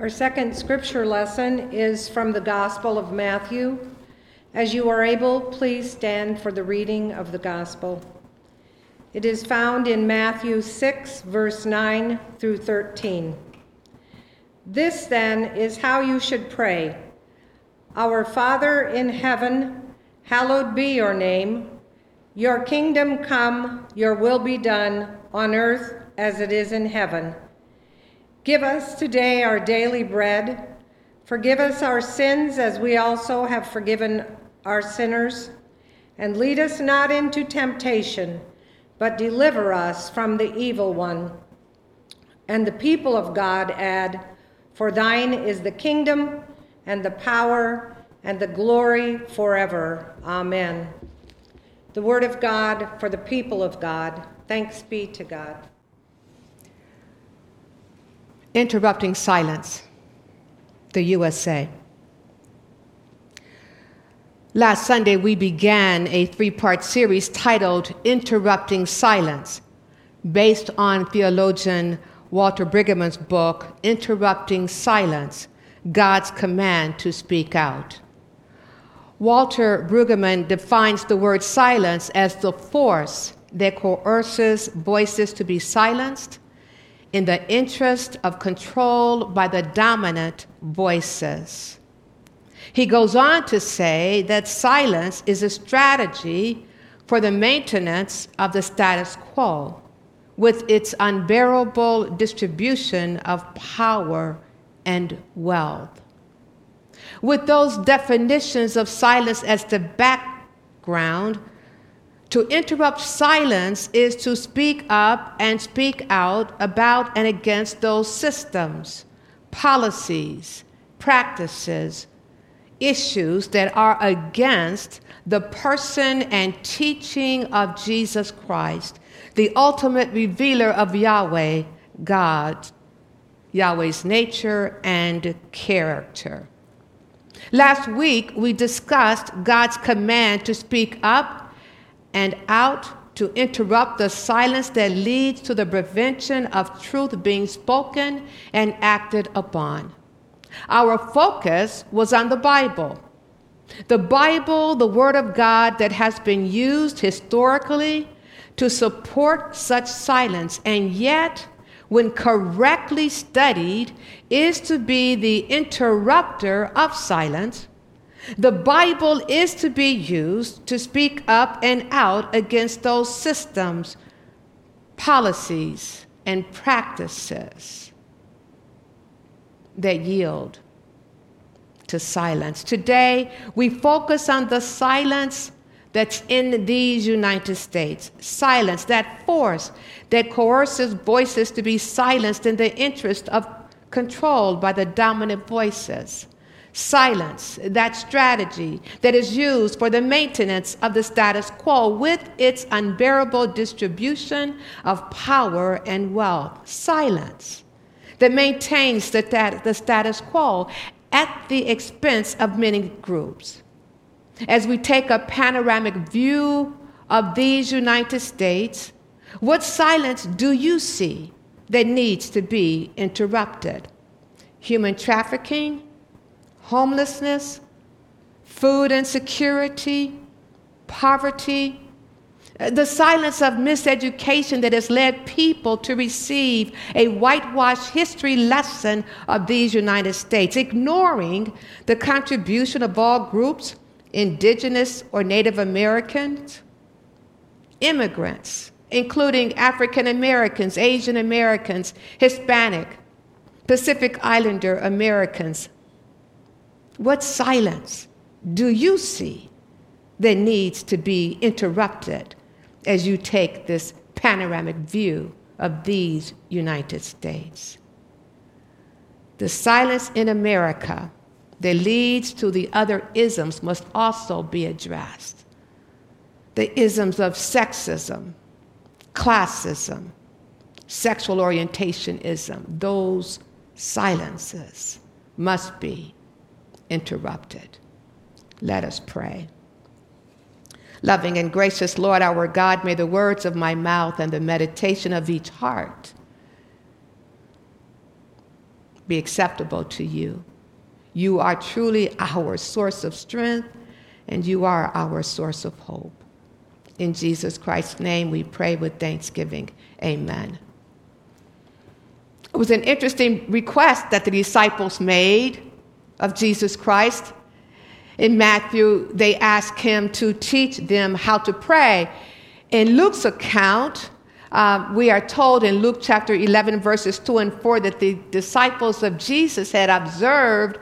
Our second scripture lesson is from the Gospel of Matthew. As you are able, please stand for the reading of the Gospel. It is found in Matthew 6, verse 9 through 13. This then is how you should pray. Our Father in heaven, hallowed be your name. Your kingdom come, your will be done on earth as it is in heaven. Give us today our daily bread. Forgive us our sins as we also have forgiven our sinners. And lead us not into temptation, but deliver us from the evil one. And the people of God add, For thine is the kingdom and the power and the glory forever. Amen. The word of God for the people of God. Thanks be to God. Interrupting silence. The USA. Last Sunday, we began a three-part series titled Interrupting Silence, based on theologian Walter Brueggemann's book, Interrupting Silence, God's Command to Speak Out. Walter Brueggemann defines the word silence as the force that coerces voices to be silenced in the interest of control by the dominant voices. He goes on to say that silence is a strategy for the maintenance of the status quo, with its unbearable distribution of power and wealth. With those definitions of silence as the background, to interrupt silence is to speak up and speak out about and against those systems, policies, practices, issues that are against the person and teaching of Jesus Christ, the ultimate revealer of Yahweh, God, Yahweh's nature and character. Last week, we discussed God's command to speak up and out to interrupt the silence that leads to the prevention of truth being spoken and acted upon. Our focus was on the Bible. The Bible, the Word of God that has been used historically to support such silence, and yet, when correctly studied, is to be the interrupter of silence. The Bible is to be used to speak up and out against those systems, policies, and practices that yield to silence. Today, we focus on the silence that's in these United States. Silence, that force that coerces voices to be silenced in the interest of controlled by the dominant voices. Silence, that strategy that is used for the maintenance of the status quo with its unbearable distribution of power and wealth. Silence that maintains the status quo at the expense of many groups. As we take a panoramic view of these United States, what silence do you see that needs to be interrupted? Human trafficking, homelessness, food insecurity, poverty, the silence of miseducation that has led people to receive a whitewashed history lesson of these United States, ignoring the contribution of all groups, indigenous or Native Americans, immigrants, including African Americans, Asian Americans, Hispanic, Pacific Islander Americans. What silence do you see that needs to be interrupted as you take this panoramic view of these United States? The silence in America that leads to the other isms must also be addressed. The isms of sexism, classism, sexual orientationism, those silences must be interrupted. Let us pray. Loving and gracious Lord, our God, may the words of my mouth and the meditation of each heart be acceptable to you. You are truly our source of strength, and you are our source of hope. In Jesus Christ's name, we pray with thanksgiving. Amen. It was an interesting request that the disciples made of Jesus Christ. In Matthew, they asked him to teach them how to pray. In Luke's account, we are told in Luke chapter 11, verses 2 and 4, that the disciples of Jesus had observed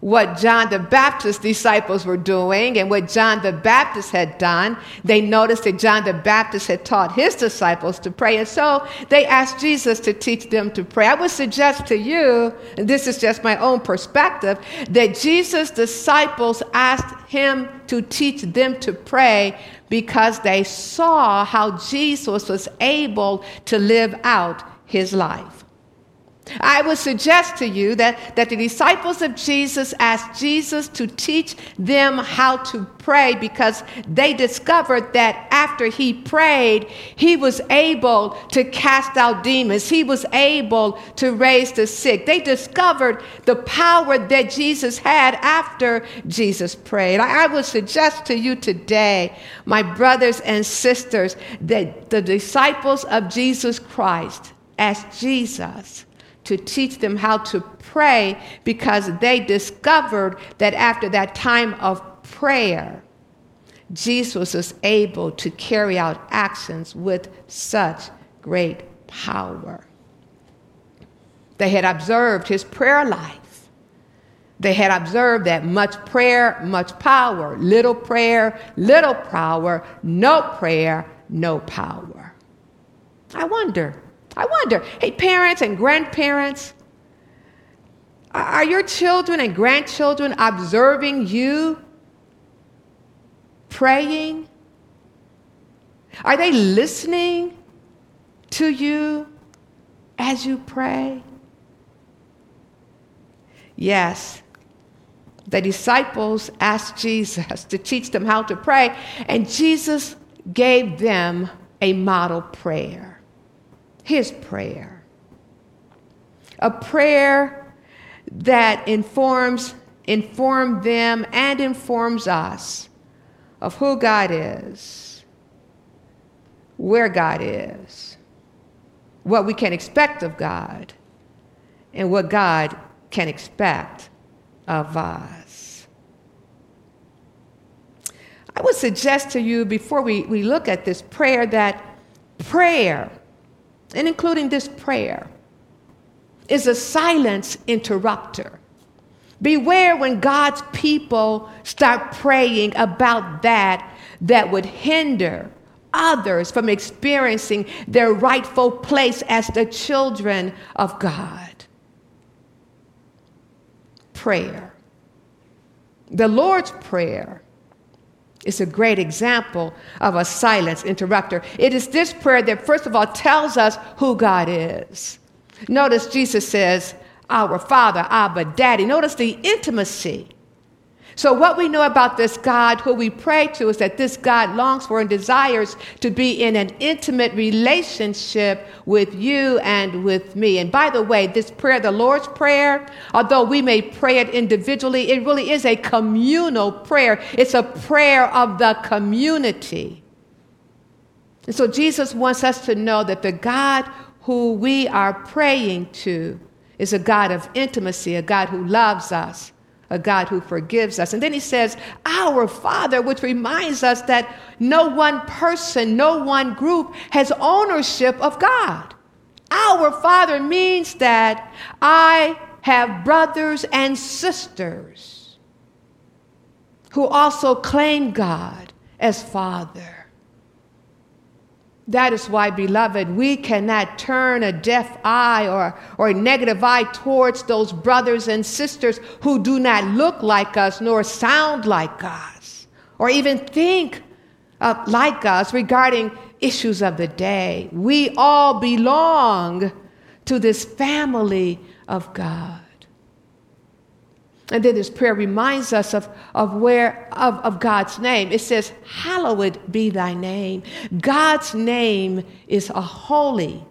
what John the Baptist's disciples were doing and what John the Baptist had done. They noticed that John the Baptist had taught his disciples to pray, and so they asked Jesus to teach them to pray. I would suggest to you, and this is just my own perspective, that Jesus' disciples asked him to teach them to pray because they saw how Jesus was able to live out his life. I would suggest to you that the disciples of Jesus asked Jesus to teach them how to pray because they discovered that after he prayed, he was able to cast out demons. He was able to raise the sick. They discovered the power that Jesus had after Jesus prayed. I would suggest to you today, my brothers and sisters, that the disciples of Jesus Christ asked Jesus to teach them how to pray because they discovered that after that time of prayer, Jesus was able to carry out actions with such great power. They had observed his prayer life. They had observed that much prayer, much power. Little prayer, little power. No prayer, no power. I wonder, hey, parents and grandparents, are your children and grandchildren observing you praying? Are they listening to you as you pray? Yes, the disciples asked Jesus to teach them how to pray, and Jesus gave them a model prayer. His prayer, a prayer that informed them and informs us of who God is, where God is, what we can expect of God, and what God can expect of us. I would suggest to you before we look at this prayer that prayer, and including this prayer, is a silence interrupter. Beware when God's people start praying about that would hinder others from experiencing their rightful place as the children of God. Prayer. The Lord's Prayer is a great example of a silence interrupter. It is this prayer that, first of all, tells us who God is. Notice Jesus says, "Our Father, Abba, Daddy." Notice the intimacy. So what we know about this God who we pray to is that this God longs for and desires to be in an intimate relationship with you and with me. And by the way, this prayer, the Lord's Prayer, although we may pray it individually, it really is a communal prayer. It's a prayer of the community. And so Jesus wants us to know that the God who we are praying to is a God of intimacy, a God who loves us, a God who forgives us. And then he says, "Our Father," which reminds us that no one person, no one group has ownership of God. Our Father means that I have brothers and sisters who also claim God as Father. That is why, beloved, we cannot turn a deaf eye or a negative eye towards those brothers and sisters who do not look like us, nor sound like us, or even think like us regarding issues of the day. We all belong to this family of God. And then this prayer reminds us of God's name. It says, "Hallowed be thy name." God's name is a holy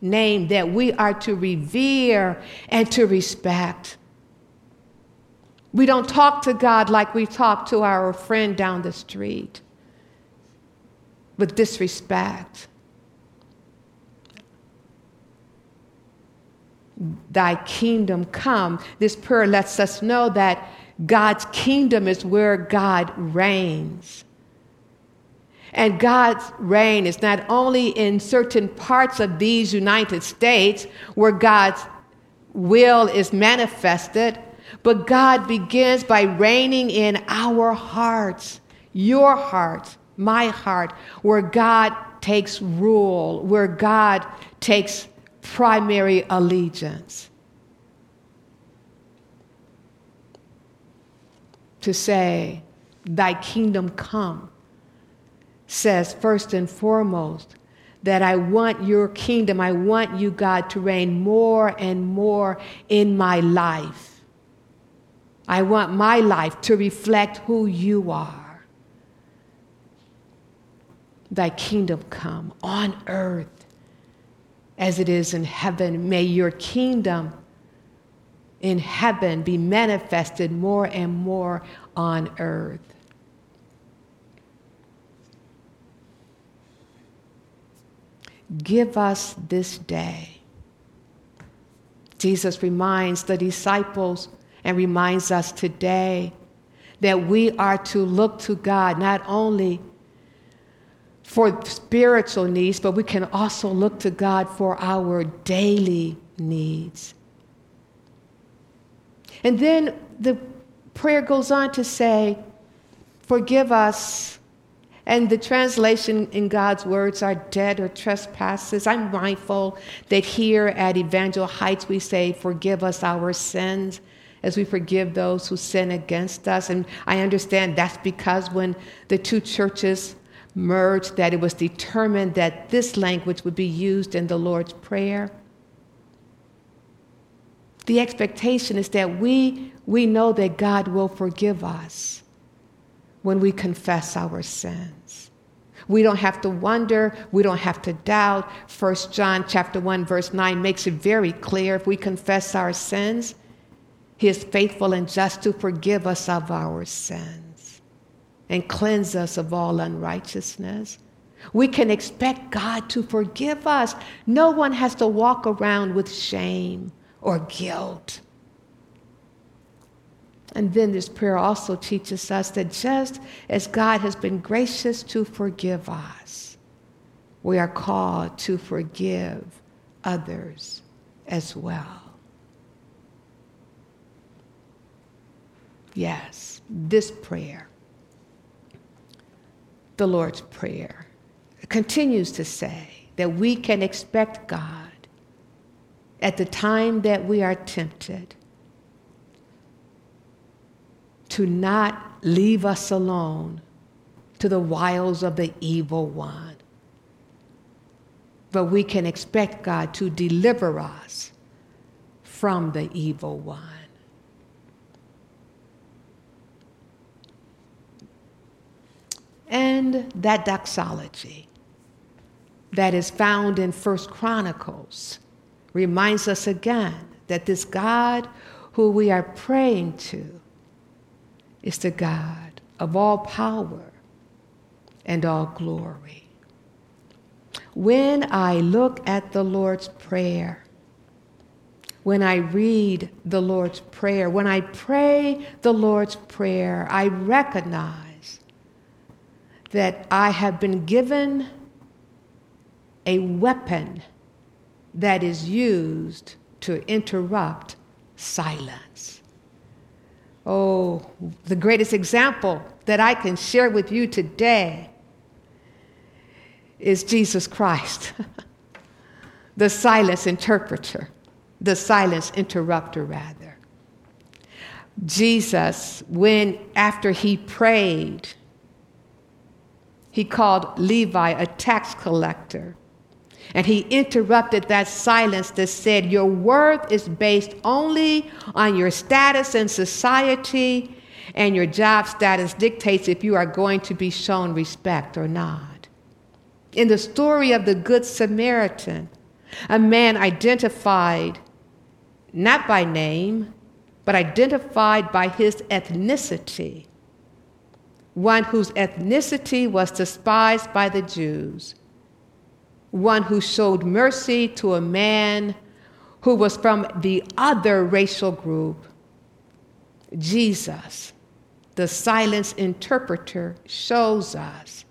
name that we are to revere and to respect. We don't talk to God like we talk to our friend down the street, with disrespect. Thy kingdom come. This prayer lets us know that God's kingdom is where God reigns. And God's reign is not only in certain parts of these United States where God's will is manifested, but God begins by reigning in our hearts, your heart, my heart, where God takes rule, where God takes primary allegiance. To say, thy kingdom come, says first and foremost that I want your kingdom, I want you, God, to reign more and more in my life. I want my life to reflect who you are. Thy kingdom come on earth as it is in heaven. May your kingdom in heaven be manifested more and more on earth. Give us this day. Jesus reminds the disciples and reminds us today that we are to look to God not only for spiritual needs, but we can also look to God for our daily needs. And then the prayer goes on to say, forgive us. And the translation in God's words are debt or trespasses. I'm mindful that here at Evangel Heights we say, forgive us our sins, as we forgive those who sin against us. And I understand that's because when the two churches merged, that it was determined that this language would be used in the Lord's Prayer. The expectation is that we know that God will forgive us when we confess our sins. We don't have to wonder, we don't have to doubt. 1 John chapter 1 verse 9 makes it very clear, if we confess our sins, He is faithful and just to forgive us of our sins and cleanse us of all unrighteousness. We can expect God to forgive us. No one has to walk around with shame or guilt. And then this prayer also teaches us that just as God has been gracious to forgive us, we are called to forgive others as well. Yes, this prayer, the Lord's Prayer, continues to say that we can expect God at the time that we are tempted to not leave us alone to the wiles of the evil one. But we can expect God to deliver us from the evil one. And that doxology that is found in 1 Chronicles reminds us again that this God who we are praying to is the God of all power and all glory. When I look at the Lord's Prayer, when I read the Lord's Prayer, when I pray the Lord's Prayer, I recognize that I have been given a weapon that is used to interrupt silence. Oh, the greatest example that I can share with you today is Jesus Christ, the silence interpreter, the silence interrupter, rather. Jesus, after he prayed, He called Levi a tax collector, and he interrupted that silence that said, your worth is based only on your status in society, and your job status dictates if you are going to be shown respect or not. In the story of the Good Samaritan, A man identified not by name, but identified by his ethnicity. One whose ethnicity was despised by the Jews. One who showed mercy to a man who was from the other racial group. Jesus, the silence interpreter, shows us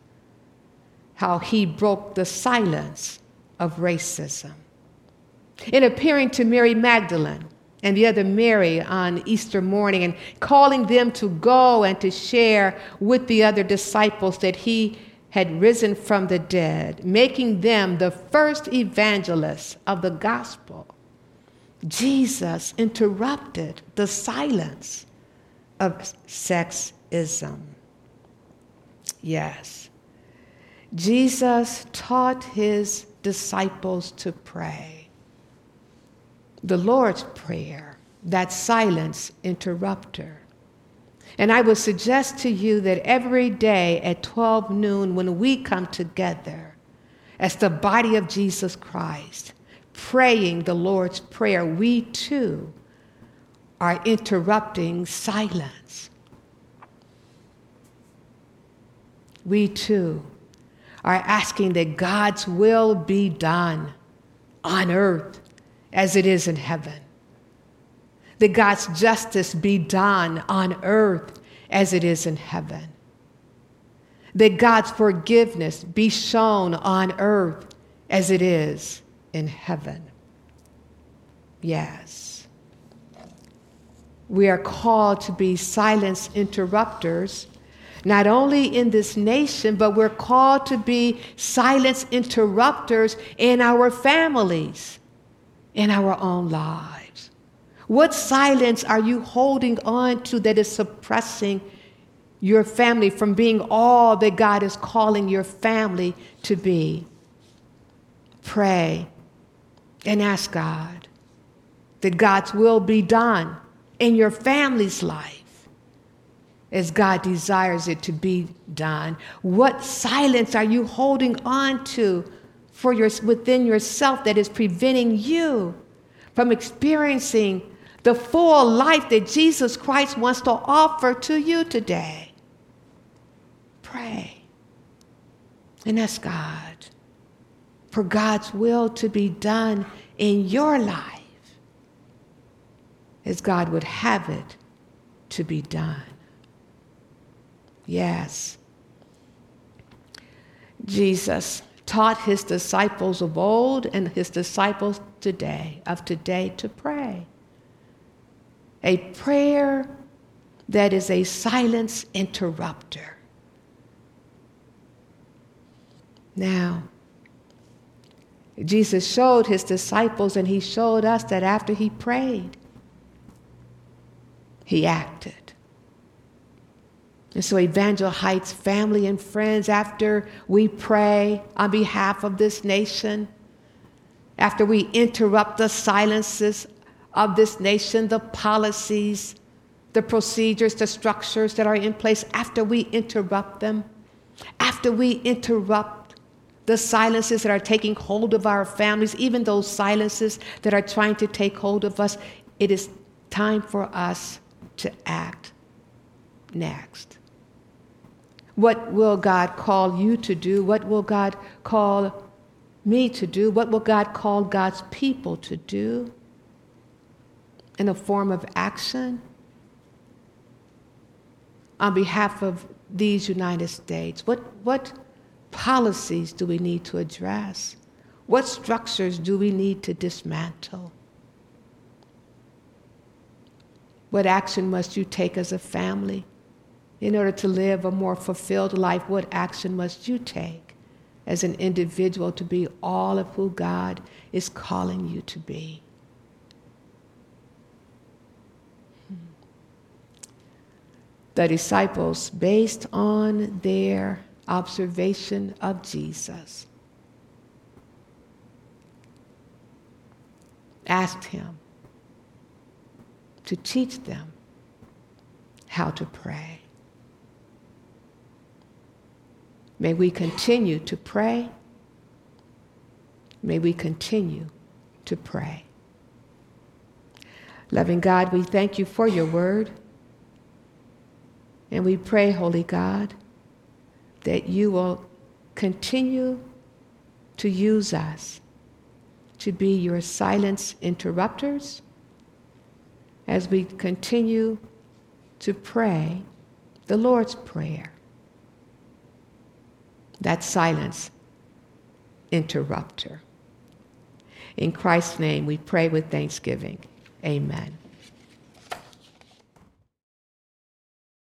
how he broke the silence of racism. In appearing to Mary Magdalene and the other Mary on Easter morning and calling them to go and to share with the other disciples that he had risen from the dead, making them the first evangelists of the gospel, Jesus interrupted the silence of sexism. Yes, Jesus taught his disciples to pray. The Lord's Prayer, that silence interrupter. And I would suggest to you that every day at 12 noon when we come together as the body of Jesus Christ, praying the Lord's Prayer, we too are interrupting silence. We too are asking that God's will be done on earth as it is in heaven. That God's justice be done on earth as it is in heaven. That God's forgiveness be shown on earth as it is in heaven. Yes. We are called to be silence interrupters, not only in this nation, but we're called to be silence interrupters in our families, in our own lives. What silence are you holding on to that is suppressing your family from being all that God is calling your family to be? Pray and ask God that God's will be done in your family's life as God desires it to be done. What silence are you holding on to for within yourself that is preventing you from experiencing the full life that Jesus Christ wants to offer to you today? Pray and ask God for God's will to be done in your life as God would have it to be done. Yes. Jesus taught his disciples of old and his disciples today to pray. A prayer that is a silence interrupter. Now, Jesus showed his disciples and he showed us that after he prayed, he acted. And so Evangel Heights family and friends, after we pray on behalf of this nation, after we interrupt the silences of this nation, the policies, the procedures, the structures that are in place, after we interrupt them, after we interrupt the silences that are taking hold of our families, even those silences that are trying to take hold of us, it is time for us to act next. What will God call you to do? What will God call me to do? What will God call God's people to do in a form of action on behalf of these United States? What policies do we need to address? What structures do we need to dismantle? What action must you take as a family? In order to live a more fulfilled life, what action must you take as an individual to be all of who God is calling you to be? The disciples, based on their observation of Jesus, asked him to teach them how to pray. May we continue to pray May we continue to pray. Loving God, we thank you for your word. And we pray, Holy God, that you will continue to use us to be your silence interrupters as we continue to pray the Lord's Prayer. That silence interrupter. In Christ's name we pray with thanksgiving. Amen.